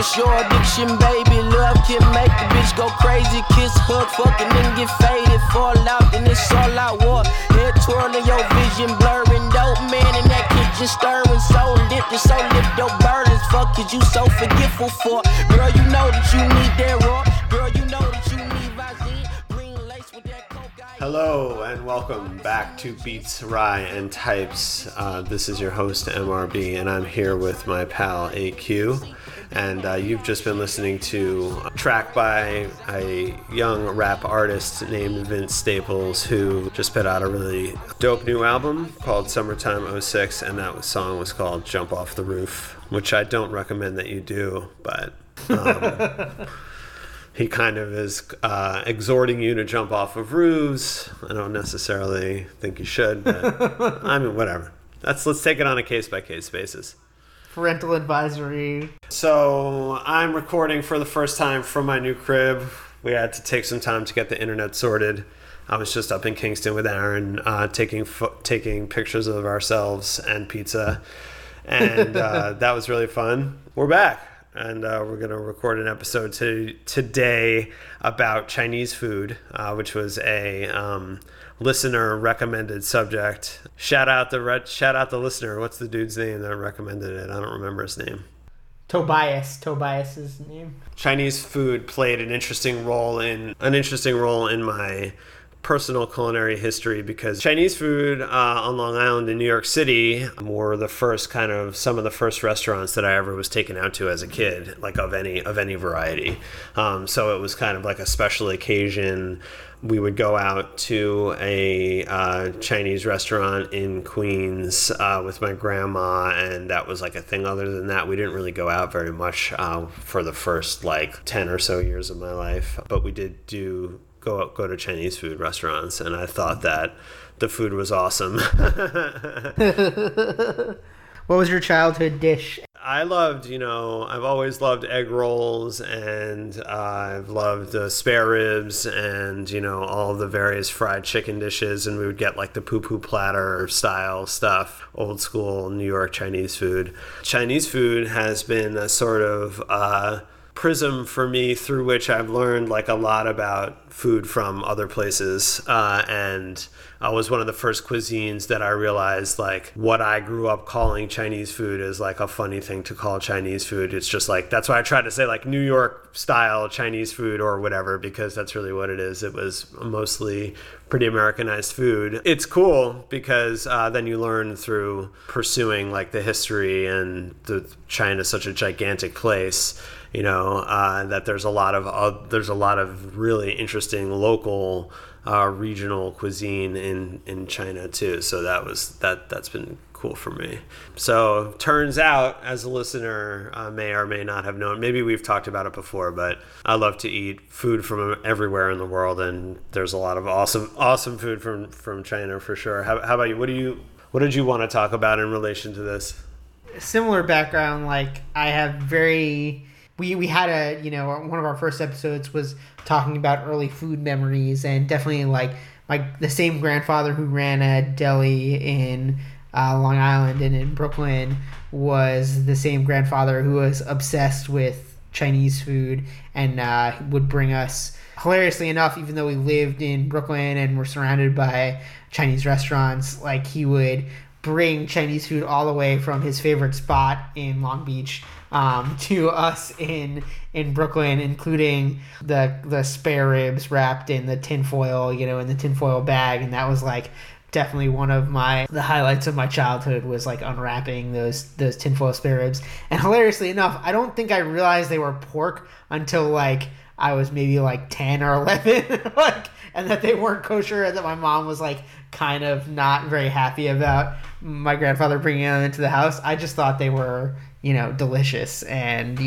What's your addiction, baby? Love can make the bitch go crazy. Kiss, hug, fucking then get faded. Fall out, then it's all I want. Head twirling, your vision blurring. Dope man in that kitchen stirring. So lit, your burdens. Fuck is you so forgetful for? Girl, you know that you need that raw. Girl, you know that you need Vaseline. Green lace with that coke. Hello and welcome back to Beats, Rye, and Types. This is your host MRB, and I'm here with my pal AQ. And you've just been listening to a track by a young rap artist named Vince Staples, who just put out a really dope new album called Summertime 06, and that song was called Jump Off the Roof, which I don't recommend that you do, but he kind of is exhorting you to jump off of roofs. I don't necessarily think you should, but I mean, whatever. Let's take it on a case-by-case basis. Parental advisory. So I'm recording for the first time from my new crib. We had to take some time to get the internet sorted. I was just up in Kingston with Aaron, taking pictures of ourselves and pizza, and that was really fun. We're back, and we're gonna record an episode today about Chinese food, which was a listener recommended subject. Shout out the listener. What's the dude's name that recommended it? I don't remember his name. Tobias's name. Chinese food played an interesting role in my personal culinary history, because Chinese food on Long Island in New York City were some of the first restaurants that I ever was taken out to as a kid, like of any variety. So it was kind of like a special occasion. We would go out to a Chinese restaurant in Queens with my grandma, and that was like a thing. Other than that, we didn't really go out very much for the first like 10 or so years of my life, but we did go to Chinese food restaurants, and I thought that the food was awesome. What was your childhood dish? I loved, I've always loved egg rolls, and I've loved the spare ribs, and, all the various fried chicken dishes, and we would get like the poo-poo platter style stuff, old school New York Chinese food. Chinese food has been a sort of prism for me through which I've learned like a lot about food from other places, and was one of the first cuisines that I realized like what I grew up calling Chinese food is like a funny thing to call Chinese food. It's just like, that's why I try to say like New York style Chinese food or whatever, because that's really what it is. It was mostly pretty Americanized food. It's cool because then you learn through pursuing like the history, and China is such a gigantic place, that there's a lot of really interesting local regional cuisine in China too. So that's been cool for me. So turns out, as a listener may or may not have known, maybe we've talked about it before, but I love to eat food from everywhere in the world, and there's a lot of awesome food from China for sure. How about you? What did you want to talk about in relation to this? Similar background, like I have very. We had a, one of our first episodes was talking about early food memories, and definitely like the same grandfather who ran a deli in Long Island and in Brooklyn was the same grandfather who was obsessed with Chinese food, and would bring us, hilariously enough, even though we lived in Brooklyn and were surrounded by Chinese restaurants, like he would bring Chinese food all the way from his favorite spot in Long Beach to us in Brooklyn, including the spare ribs wrapped in the tinfoil, in the tinfoil bag. And that was like definitely one of the highlights of my childhood, was like unwrapping those tinfoil spare ribs. And hilariously enough, I don't think I realized they were pork until like I was maybe like 10 or 11, and that they weren't kosher, and that my mom was like kind of not very happy about my grandfather bringing them into the house. I just thought they were delicious, and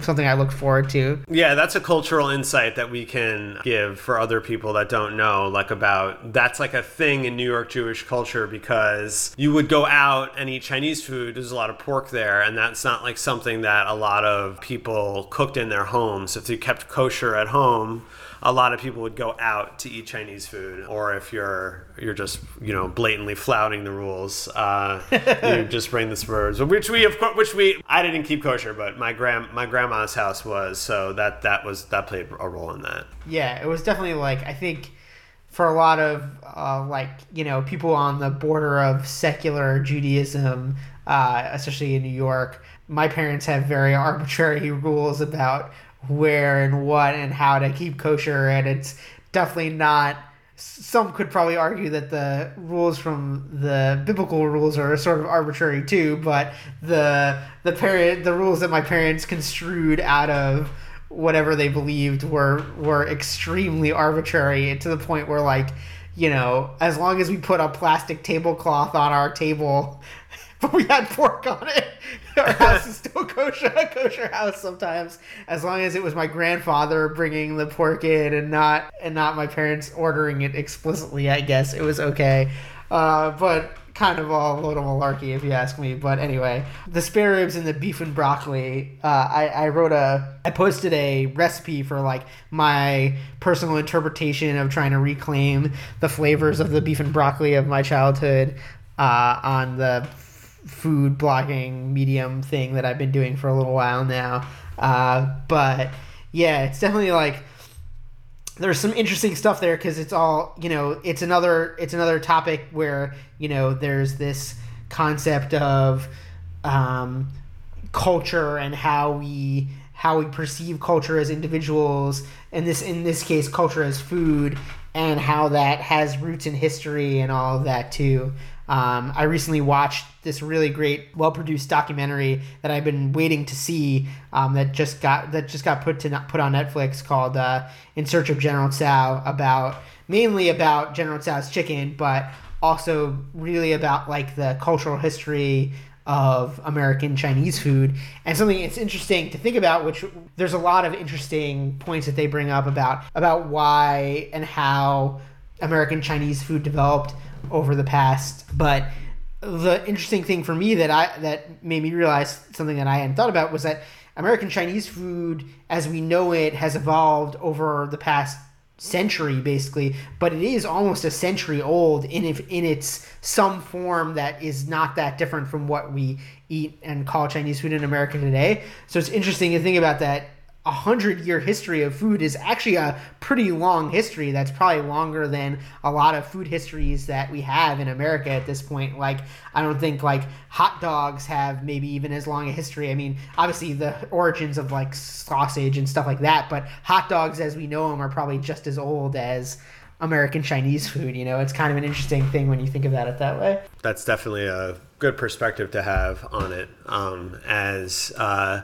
something I look forward to. Yeah, that's a cultural insight that we can give for other people that don't know, like about that's like a thing in New York Jewish culture, because you would go out and eat Chinese food. There's a lot of pork there, and that's not like something that a lot of people cooked in their homes. If you kept kosher at home, a lot of people would go out to eat Chinese food, or if you're just, you know, blatantly flouting the rules, you just bring the Spurs, which I didn't keep kosher, but my grandma's house was, so that played a role in that. Yeah, it was definitely like, I think for a lot of like, you know, people on the border of secular Judaism, especially in New York, my parents have very arbitrary rules about where and what and how to keep kosher, and it's definitely not. Some could probably argue that the rules from the biblical rules are sort of arbitrary too, but the rules that my parents construed out of whatever they believed were extremely arbitrary, and to the point where, like, you know, as long as we put a plastic tablecloth on our table, but we had pork on it, our house is still kosher, a kosher house sometimes, as long as it was my grandfather bringing the pork in and not my parents ordering it explicitly. I guess it was okay, but kind of all a little malarkey if you ask me. But anyway, the spare ribs and the beef and broccoli, I posted a recipe for, like, my personal interpretation of trying to reclaim the flavors of the beef and broccoli of my childhood on the food blogging medium thing that I've been doing for a little while now. But yeah, it's definitely like there's some interesting stuff there, because it's all, you know, it's another topic where, you know, there's this concept of culture and how we perceive culture as individuals, and in this case culture as food, and how that has roots in history and all of that too. I recently watched this really great, well-produced documentary that I've been waiting to see, that just got put on Netflix, called "In Search of General Tso," mainly about General Tso's chicken, but also really about, like, the cultural history of American Chinese food. And something it's interesting to think about, which there's a lot of interesting points that they bring up about why and how American Chinese food developed over the past. But the interesting thing for me that made me realize something that I hadn't thought about was that American Chinese food as we know it has evolved over the past century, basically, but it is almost a century old in its some form that is not that different from what we eat and call Chinese food in America today. So it's interesting to think about that 100-year history of food is actually a pretty long history. That's probably longer than a lot of food histories that we have in America at this point. Like, I don't think, like, hot dogs have maybe even as long a history. I mean, obviously the origins of, like, sausage and stuff like that, but hot dogs as we know them are probably just as old as American Chinese food. You know, it's kind of an interesting thing when you think about it that way. That's definitely a good perspective to have on it, as I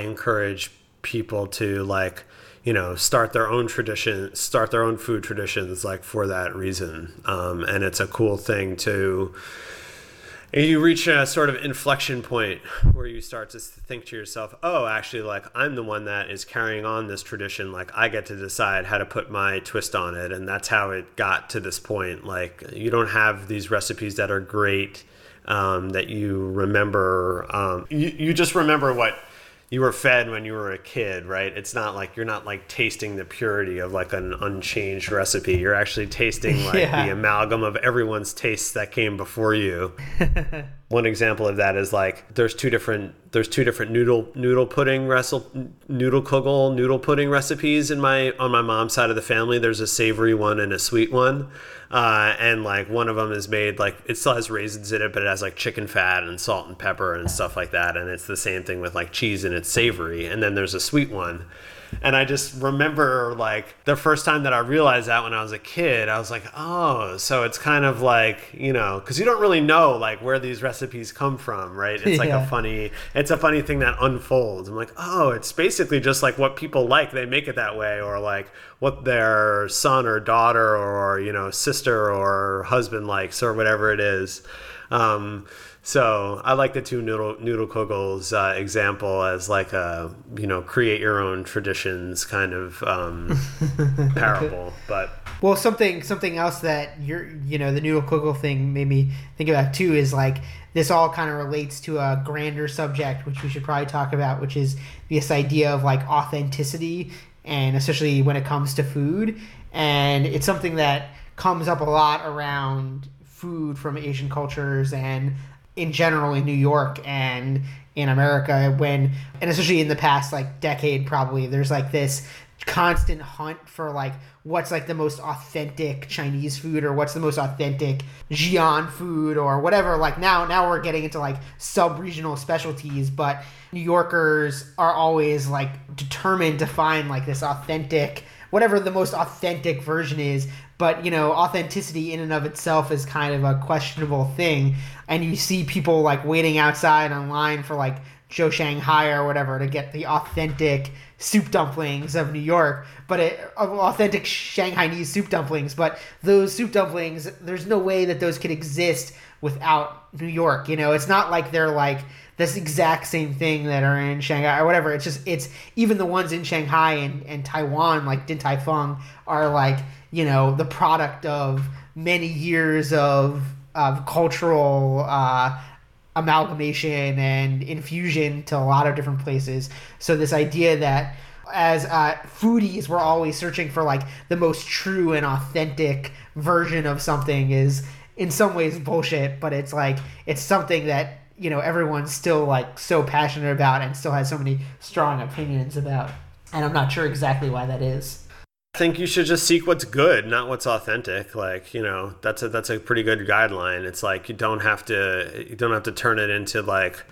encourage people to, like, you know, start their own food traditions, like, for that reason. And it's a cool thing you reach a sort of inflection point where you start to think to yourself, oh, actually, like, I'm the one that is carrying on this tradition. Like, I get to decide how to put my twist on it. And that's how it got to this point. Like, you don't have these recipes that are great, that you remember. You just remember what you were fed when you were a kid, right? It's not like you're not, like, tasting the purity of, like, an unchanged recipe. You're actually tasting, like, the amalgam of everyone's tastes that came before you. One example of that is, like, there's two different noodle pudding recipes on my mom's side of the family. There's a savory one and a sweet one, and, like, one of them is made, like, it still has raisins in it, but it has, like, chicken fat and salt and pepper and stuff like that, and it's the same thing with, like, cheese, and it's savory. And then there's a sweet one. And I just remember, like, the first time that I realized that when I was a kid, I was like, oh, so it's kind of like, you know, because you don't really know, like, where these recipes come from, right? It's like a funny thing that unfolds. I'm like, oh, it's basically just like what people like, they make it that way, or like what their son or daughter or, you know, sister or husband likes or whatever it is. So I like the two noodle kugels example as, like, a, you know, create your own traditions kind of parable. But well, something else that the noodle kugel thing made me think about too is, like, this all kind of relates to a grander subject, which we should probably talk about, which is this idea of, like, authenticity and especially when it comes to food. And it's something that comes up a lot around food from Asian cultures and in general in New York and in America, when, and especially in the past like decade probably, there's like this constant hunt for like what's like the most authentic Chinese food or what's the most authentic Xi'an food or whatever. Like now we're getting into like sub-regional specialties, but New Yorkers are always like determined to find like this authentic, whatever the most authentic version is. But, you know, authenticity in and of itself is kind of a questionable thing. And you see people like waiting outside online for like Joe's Shanghai or whatever to get the authentic soup dumplings of New York, but authentic Shanghainese soup dumplings. But those soup dumplings, there's no way that those could exist without New York. You know, it's not like they're like this exact same thing that are in Shanghai or whatever. It's just, it's even the ones in Shanghai and Taiwan, like Din Tai Fung, are like, you know, the product of many years of cultural amalgamation and infusion to a lot of different places. So this idea that as foodies, we're always searching for like the most true and authentic version of something is in some ways bullshit, but it's like, it's something that, you know, everyone's still like so passionate about and still has so many strong opinions about. And I'm not sure exactly why that is. I think you should just seek what's good, not what's authentic. Like, you know, that's a pretty good guideline. It's like you don't have to turn it into like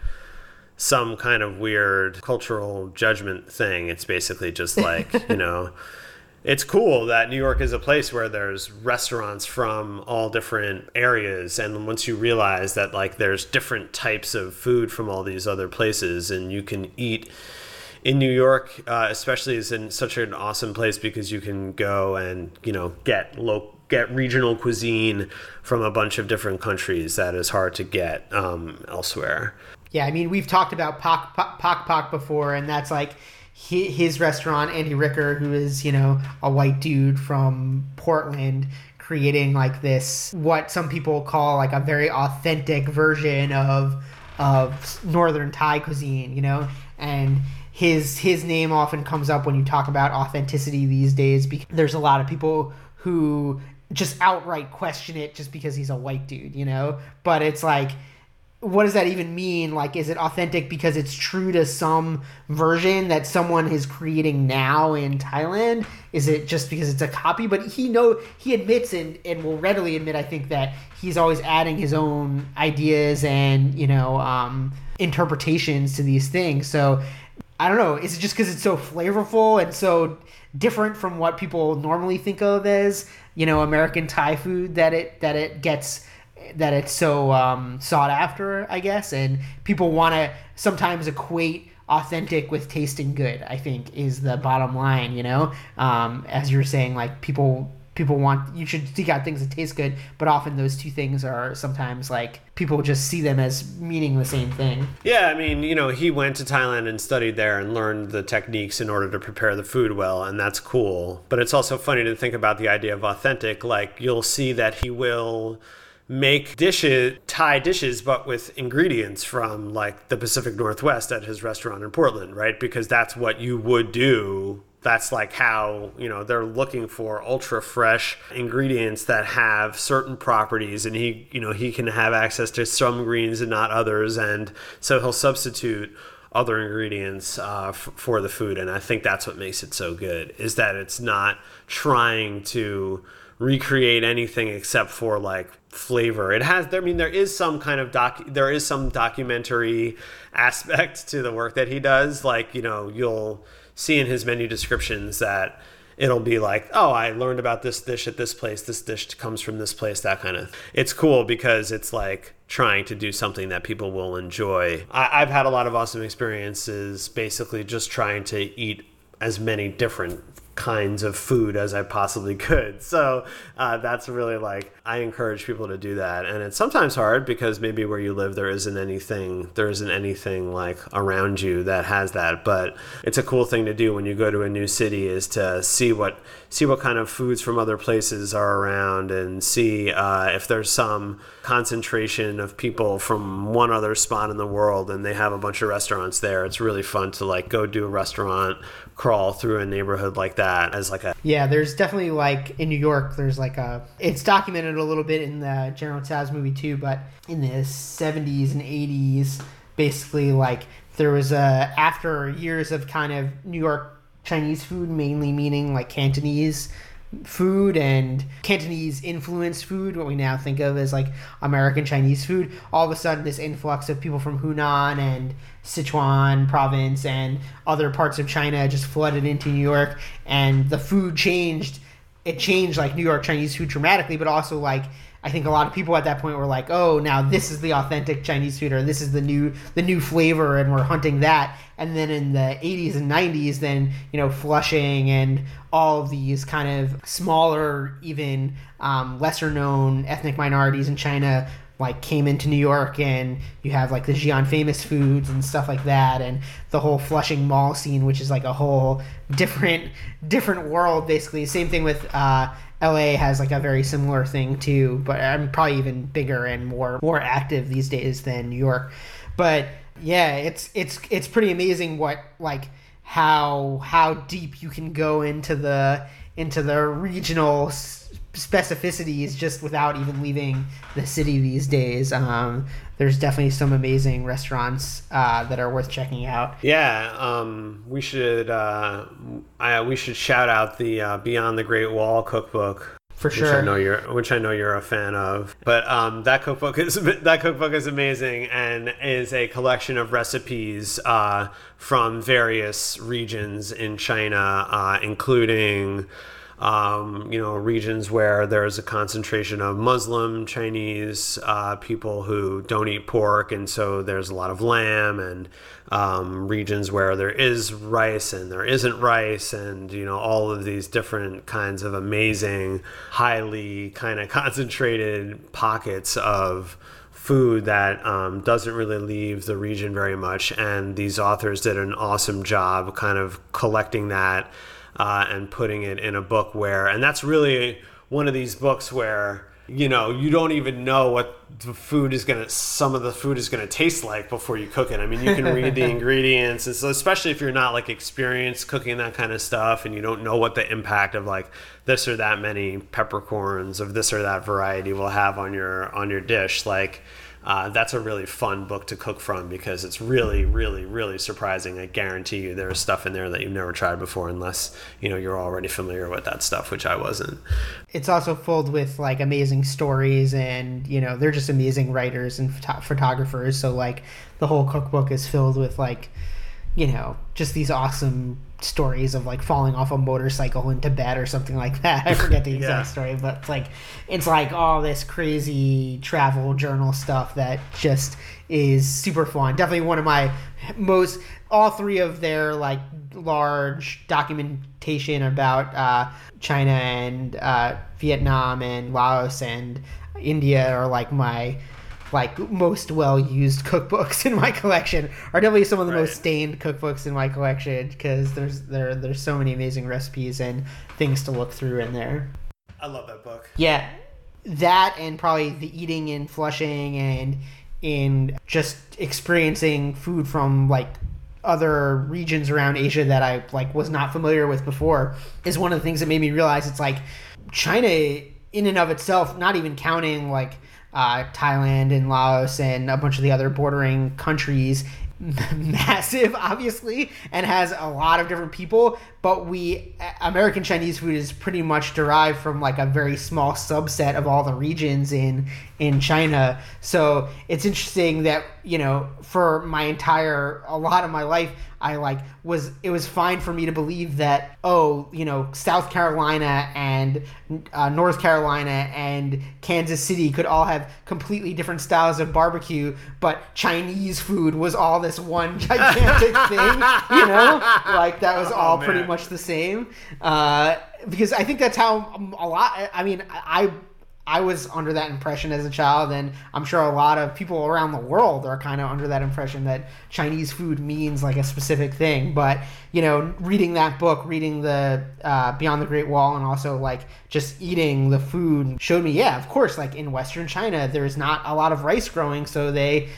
some kind of weird cultural judgment thing. It's basically just like, you know, it's cool that New York is a place where there's restaurants from all different areas. And once you realize that like there's different types of food from all these other places and you can eat in New York, especially, is in such an awesome place because you can go and, you know, get regional cuisine from a bunch of different countries that is hard to get elsewhere. Yeah, I mean, we've talked about Pak before, and that's like his restaurant, Andy Ricker, who is, you know, a white dude from Portland, creating like this, what some people call like a very authentic version of Northern Thai cuisine, you know, and his name often comes up when you talk about authenticity these days, because there's a lot of people who just outright question it just because he's a white dude, you know? But it's like, what does that even mean? Like, is it authentic because it's true to some version that someone is creating now in Thailand? Is it just because it's a copy? But he admits and will readily admit, I think, that he's always adding his own ideas and, you know, interpretations to these things. So I don't know. Is it just because it's so flavorful and so different from what people normally think of as, you know, American Thai food that it's so sought after, I guess? And people want to sometimes equate authentic with tasting good, I think, is the bottom line, you know? As you were saying, like people want, you should seek out things that taste good, but often those two things are sometimes like people just see them as meaning the same thing. Yeah, I mean, you know, he went to Thailand and studied there and learned the techniques in order to prepare the food well, and that's cool. But it's also funny to think about the idea of authentic. Like, you'll see that he will make Thai dishes, but with ingredients from like the Pacific Northwest at his restaurant in Portland, right? Because that's what you would do. That's like how, you know, they're looking for ultra fresh ingredients that have certain properties, and he, you know, he can have access to some greens and not others. And so he'll substitute other ingredients for the food. And I think that's what makes it so good, is that it's not trying to recreate anything except for like flavor. It has, I mean, there is some documentary aspect to the work that he does. Like, you know, you'll see in his menu descriptions that it'll be like, oh, I learned about this dish at this place, this dish comes from this place, that kind of. It's cool because it's like trying to do something that people will enjoy. I've had a lot of awesome experiences basically just trying to eat as many different kinds of food as I possibly could. So that's really like, I encourage people to do that. And it's sometimes hard because maybe where you live, there isn't anything like around you that has that. But it's a cool thing to do when you go to a new city, is to see what kind of foods from other places are around, and see if there's some concentration of people from one other spot in the world and they have a bunch of restaurants there. It's really fun to like go do a restaurant crawl through a neighborhood like that as like a... Yeah, there's definitely like in New York, there's like a... It's documented a little bit in the General Tso's movie too, but in the 70s and 80s, basically like there was a... After years of kind of New York Chinese food, mainly meaning like Cantonese food and Cantonese influenced food, what we now think of as like American Chinese food, all of a sudden this influx of people from Hunan and Sichuan province and other parts of China just flooded into New York, and the food changed. It changed like New York Chinese food dramatically, but also like I think a lot of people at that point were like, oh, now this is the authentic Chinese food, or this is the new flavor, and we're hunting that. And then in the 80s and 90s, then, you know, Flushing and all of these kind of smaller, even lesser known ethnic minorities in China like came into New York, and you have like the Xian Famous Foods and stuff like that, and the whole Flushing mall scene, which is like a whole different world basically. Same thing with LA has like a very similar thing too, but I'm probably even bigger and more active these days than New York. But yeah, it's pretty amazing what like how deep you can go into the regional specificities just without even leaving the city these days. There's definitely some amazing restaurants that are worth checking out. Yeah, we should shout out the Beyond the Great Wall cookbook. For sure. Which I know you're a fan of. But that cookbook is amazing, and is a collection of recipes from various regions in China, including regions where there's a concentration of Muslim Chinese people who don't eat pork, and so there's a lot of lamb, and regions where there is rice and there isn't rice, and you know, all of these different kinds of amazing, highly kind of concentrated pockets of food that doesn't really leave the region very much. And these authors did an awesome job kind of collecting that and putting it in a book where... And that's really one of these books where, you know, you don't even know what some of the food is going to taste like before you cook it. I mean, you can read the ingredients. And so especially if you're not like experienced cooking that kind of stuff, and you don't know what the impact of like this or that many peppercorns of this or that variety will have on your dish, like... that's a really fun book to cook from, because it's really, really, really surprising. I guarantee you there's stuff in there that you've never tried before, unless, you know, you're already familiar with that stuff, which I wasn't. It's also filled with like amazing stories, and, you know, they're just amazing writers and photographers. So like the whole cookbook is filled with like, you know, just these awesome stories of like falling off a motorcycle in Tibet or something like that. I forget the exact story, but it's like all this crazy travel journal stuff that just is super fun. Definitely one of my most... all three of their like large documentation about China and Vietnam and Laos and India are like my... like most well-used cookbooks in my collection, are definitely some of the most stained cookbooks in my collection, because there's so many amazing recipes and things to look through in there. I love that book. Yeah, that and probably the eating in Flushing and in just experiencing food from like other regions around Asia that I like was not familiar with before is one of the things that made me realize it's like China in and of itself, not even counting like Thailand and Laos and a bunch of the other bordering countries, massive obviously, and has a lot of different people, but American Chinese food is pretty much derived from like a very small subset of all the regions in China. So it's interesting that, you know, for a lot of my life it was fine for me to believe that, South Carolina and North Carolina and Kansas City could all have completely different styles of barbecue, but Chinese food was all this one gigantic thing, that was pretty much the same. Because I think that's how a lot, I was under that impression as a child, and I'm sure a lot of people around the world are kind of under that impression that Chinese food means like a specific thing. But, reading that book, reading the Beyond the Great Wall, and also just eating the food showed me, of course, in Western China, there's not a lot of rice growing, so they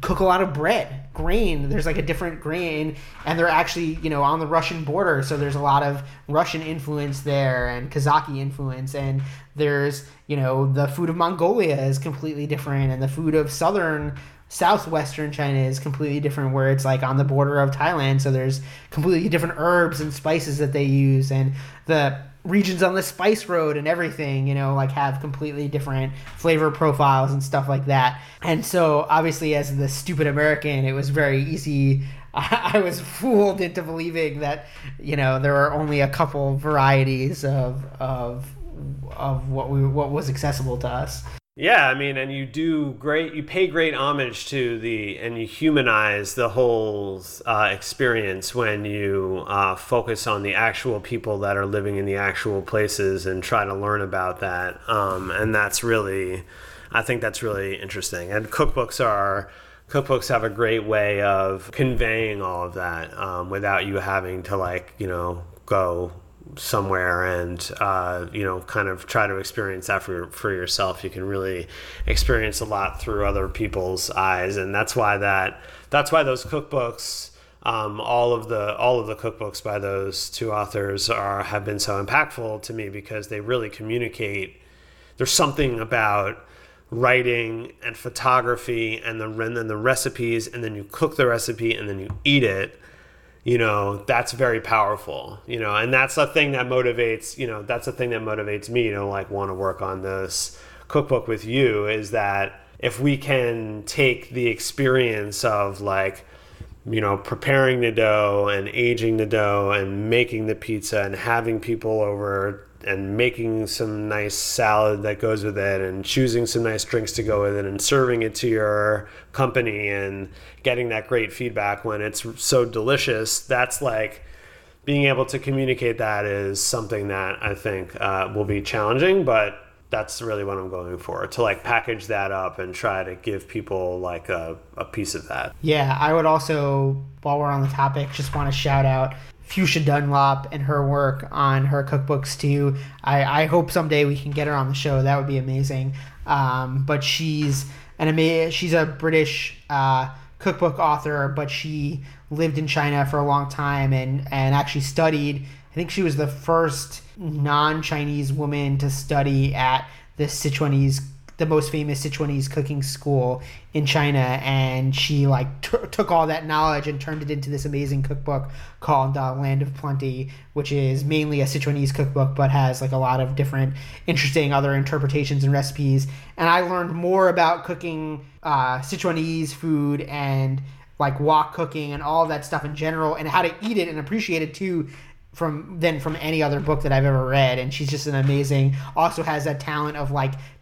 cook a lot of bread, grain. There's a different grain, and they're actually, on the Russian border, so there's a lot of Russian influence there and Kazaki influence, and there's, the food of Mongolia is completely different, and the food of southwestern China is completely different, where it's on the border of Thailand, so there's completely different herbs and spices that they use, and the regions on the spice road and everything, have completely different flavor profiles and stuff like that. And so obviously, as the stupid American, it was very easy. I was fooled into believing that, there are only a couple varieties of what was accessible to us. Yeah, and you pay great homage to and you humanize the whole experience when you focus on the actual people that are living in the actual places and try to learn about that. And I think that's really interesting. And cookbooks have a great way of conveying all of that without you having to go somewhere and kind of try to experience that for yourself. You can really experience a lot through other people's eyes, and that's why those cookbooks, all of the cookbooks by those two authors have been so impactful to me, because they really communicate. There's something about writing and photography and then the recipes, and then you cook the recipe and then you eat it. That's very powerful, and that's the thing that motivates, me to want to work on this cookbook with you, is that if we can take the experience of preparing the dough and aging the dough and making the pizza and having people over and making some nice salad that goes with it and choosing some nice drinks to go with it and serving it to your company and getting that great feedback when it's so delicious, that's being able to communicate that is something that I think will be challenging, but that's really what I'm going for, to package that up and try to give people a piece of that. Yeah, I would also, while we're on the topic, just want to shout out Fuchsia Dunlop and her work on her cookbooks too. I hope someday we can get her on the show. That would be amazing. But she's a British cookbook author, but she lived in China for a long time and actually studied. I think she was the first non-Chinese woman to study at the most famous Sichuanese cooking school in China, and she took all that knowledge and turned it into this amazing cookbook called Land of Plenty, which is mainly a Sichuanese cookbook but has a lot of different interesting other interpretations and recipes. And I learned more about cooking Sichuanese food and wok cooking and all that stuff in general, and how to eat it and appreciate it too, from any other book that I've ever read. And she's just an amazing, also has that talent of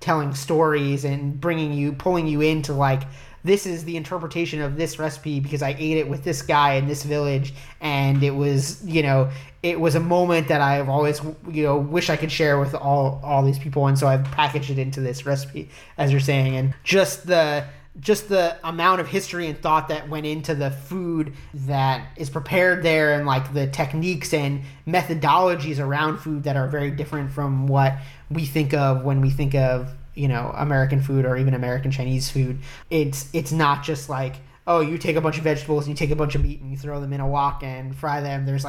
telling stories and pulling you into this is the interpretation of this recipe because I ate it with this guy in this village, and it was a moment that I've always wish I could share with all these people, and so I've packaged it into this recipe, as you're saying. And just the amount of history and thought that went into the food that is prepared there, and the techniques and methodologies around food that are very different from what we think of when we think of American food or even American Chinese food. It's not just oh, you take a bunch of vegetables and you take a bunch of meat and you throw them in a wok and fry them. There's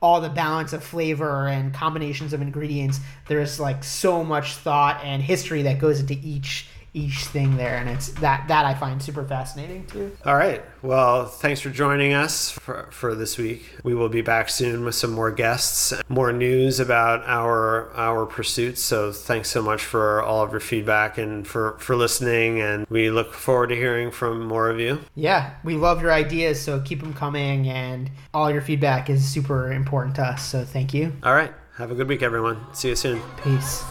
all the balance of flavor and combinations of ingredients. There's so much thought and history that goes into each each thing there, and it's that I find super fascinating too. All right, well, thanks for joining us for this week. We will be back soon with some more guests, more news about our pursuits. So thanks so much for all of your feedback and for listening, and we look forward to hearing from more of you. Yeah, we love your ideas, so keep them coming, and all your feedback is super important to us, so thank you. All right, have a good week, everyone. See you soon. Peace.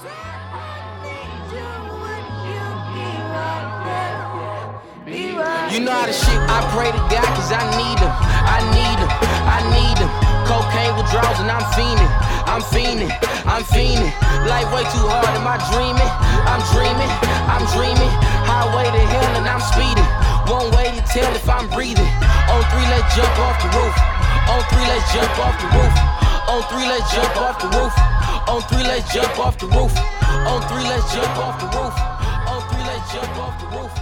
You know how the shit, I pray to God, cause I need him, I need him, I need him. Cocaine withdrawals and I'm fiending, I'm fiending, I'm fiending. Life way too hard, am I dreaming? I'm dreaming, I'm dreaming. Highway to hell and I'm speeding. One way to tell if I'm breathing. On three, let's jump off the roof. On three, let's jump off the roof. On three, let's jump off the roof. On three, let's jump off the roof. On three, let's jump off the roof. On three, let's jump off the roof.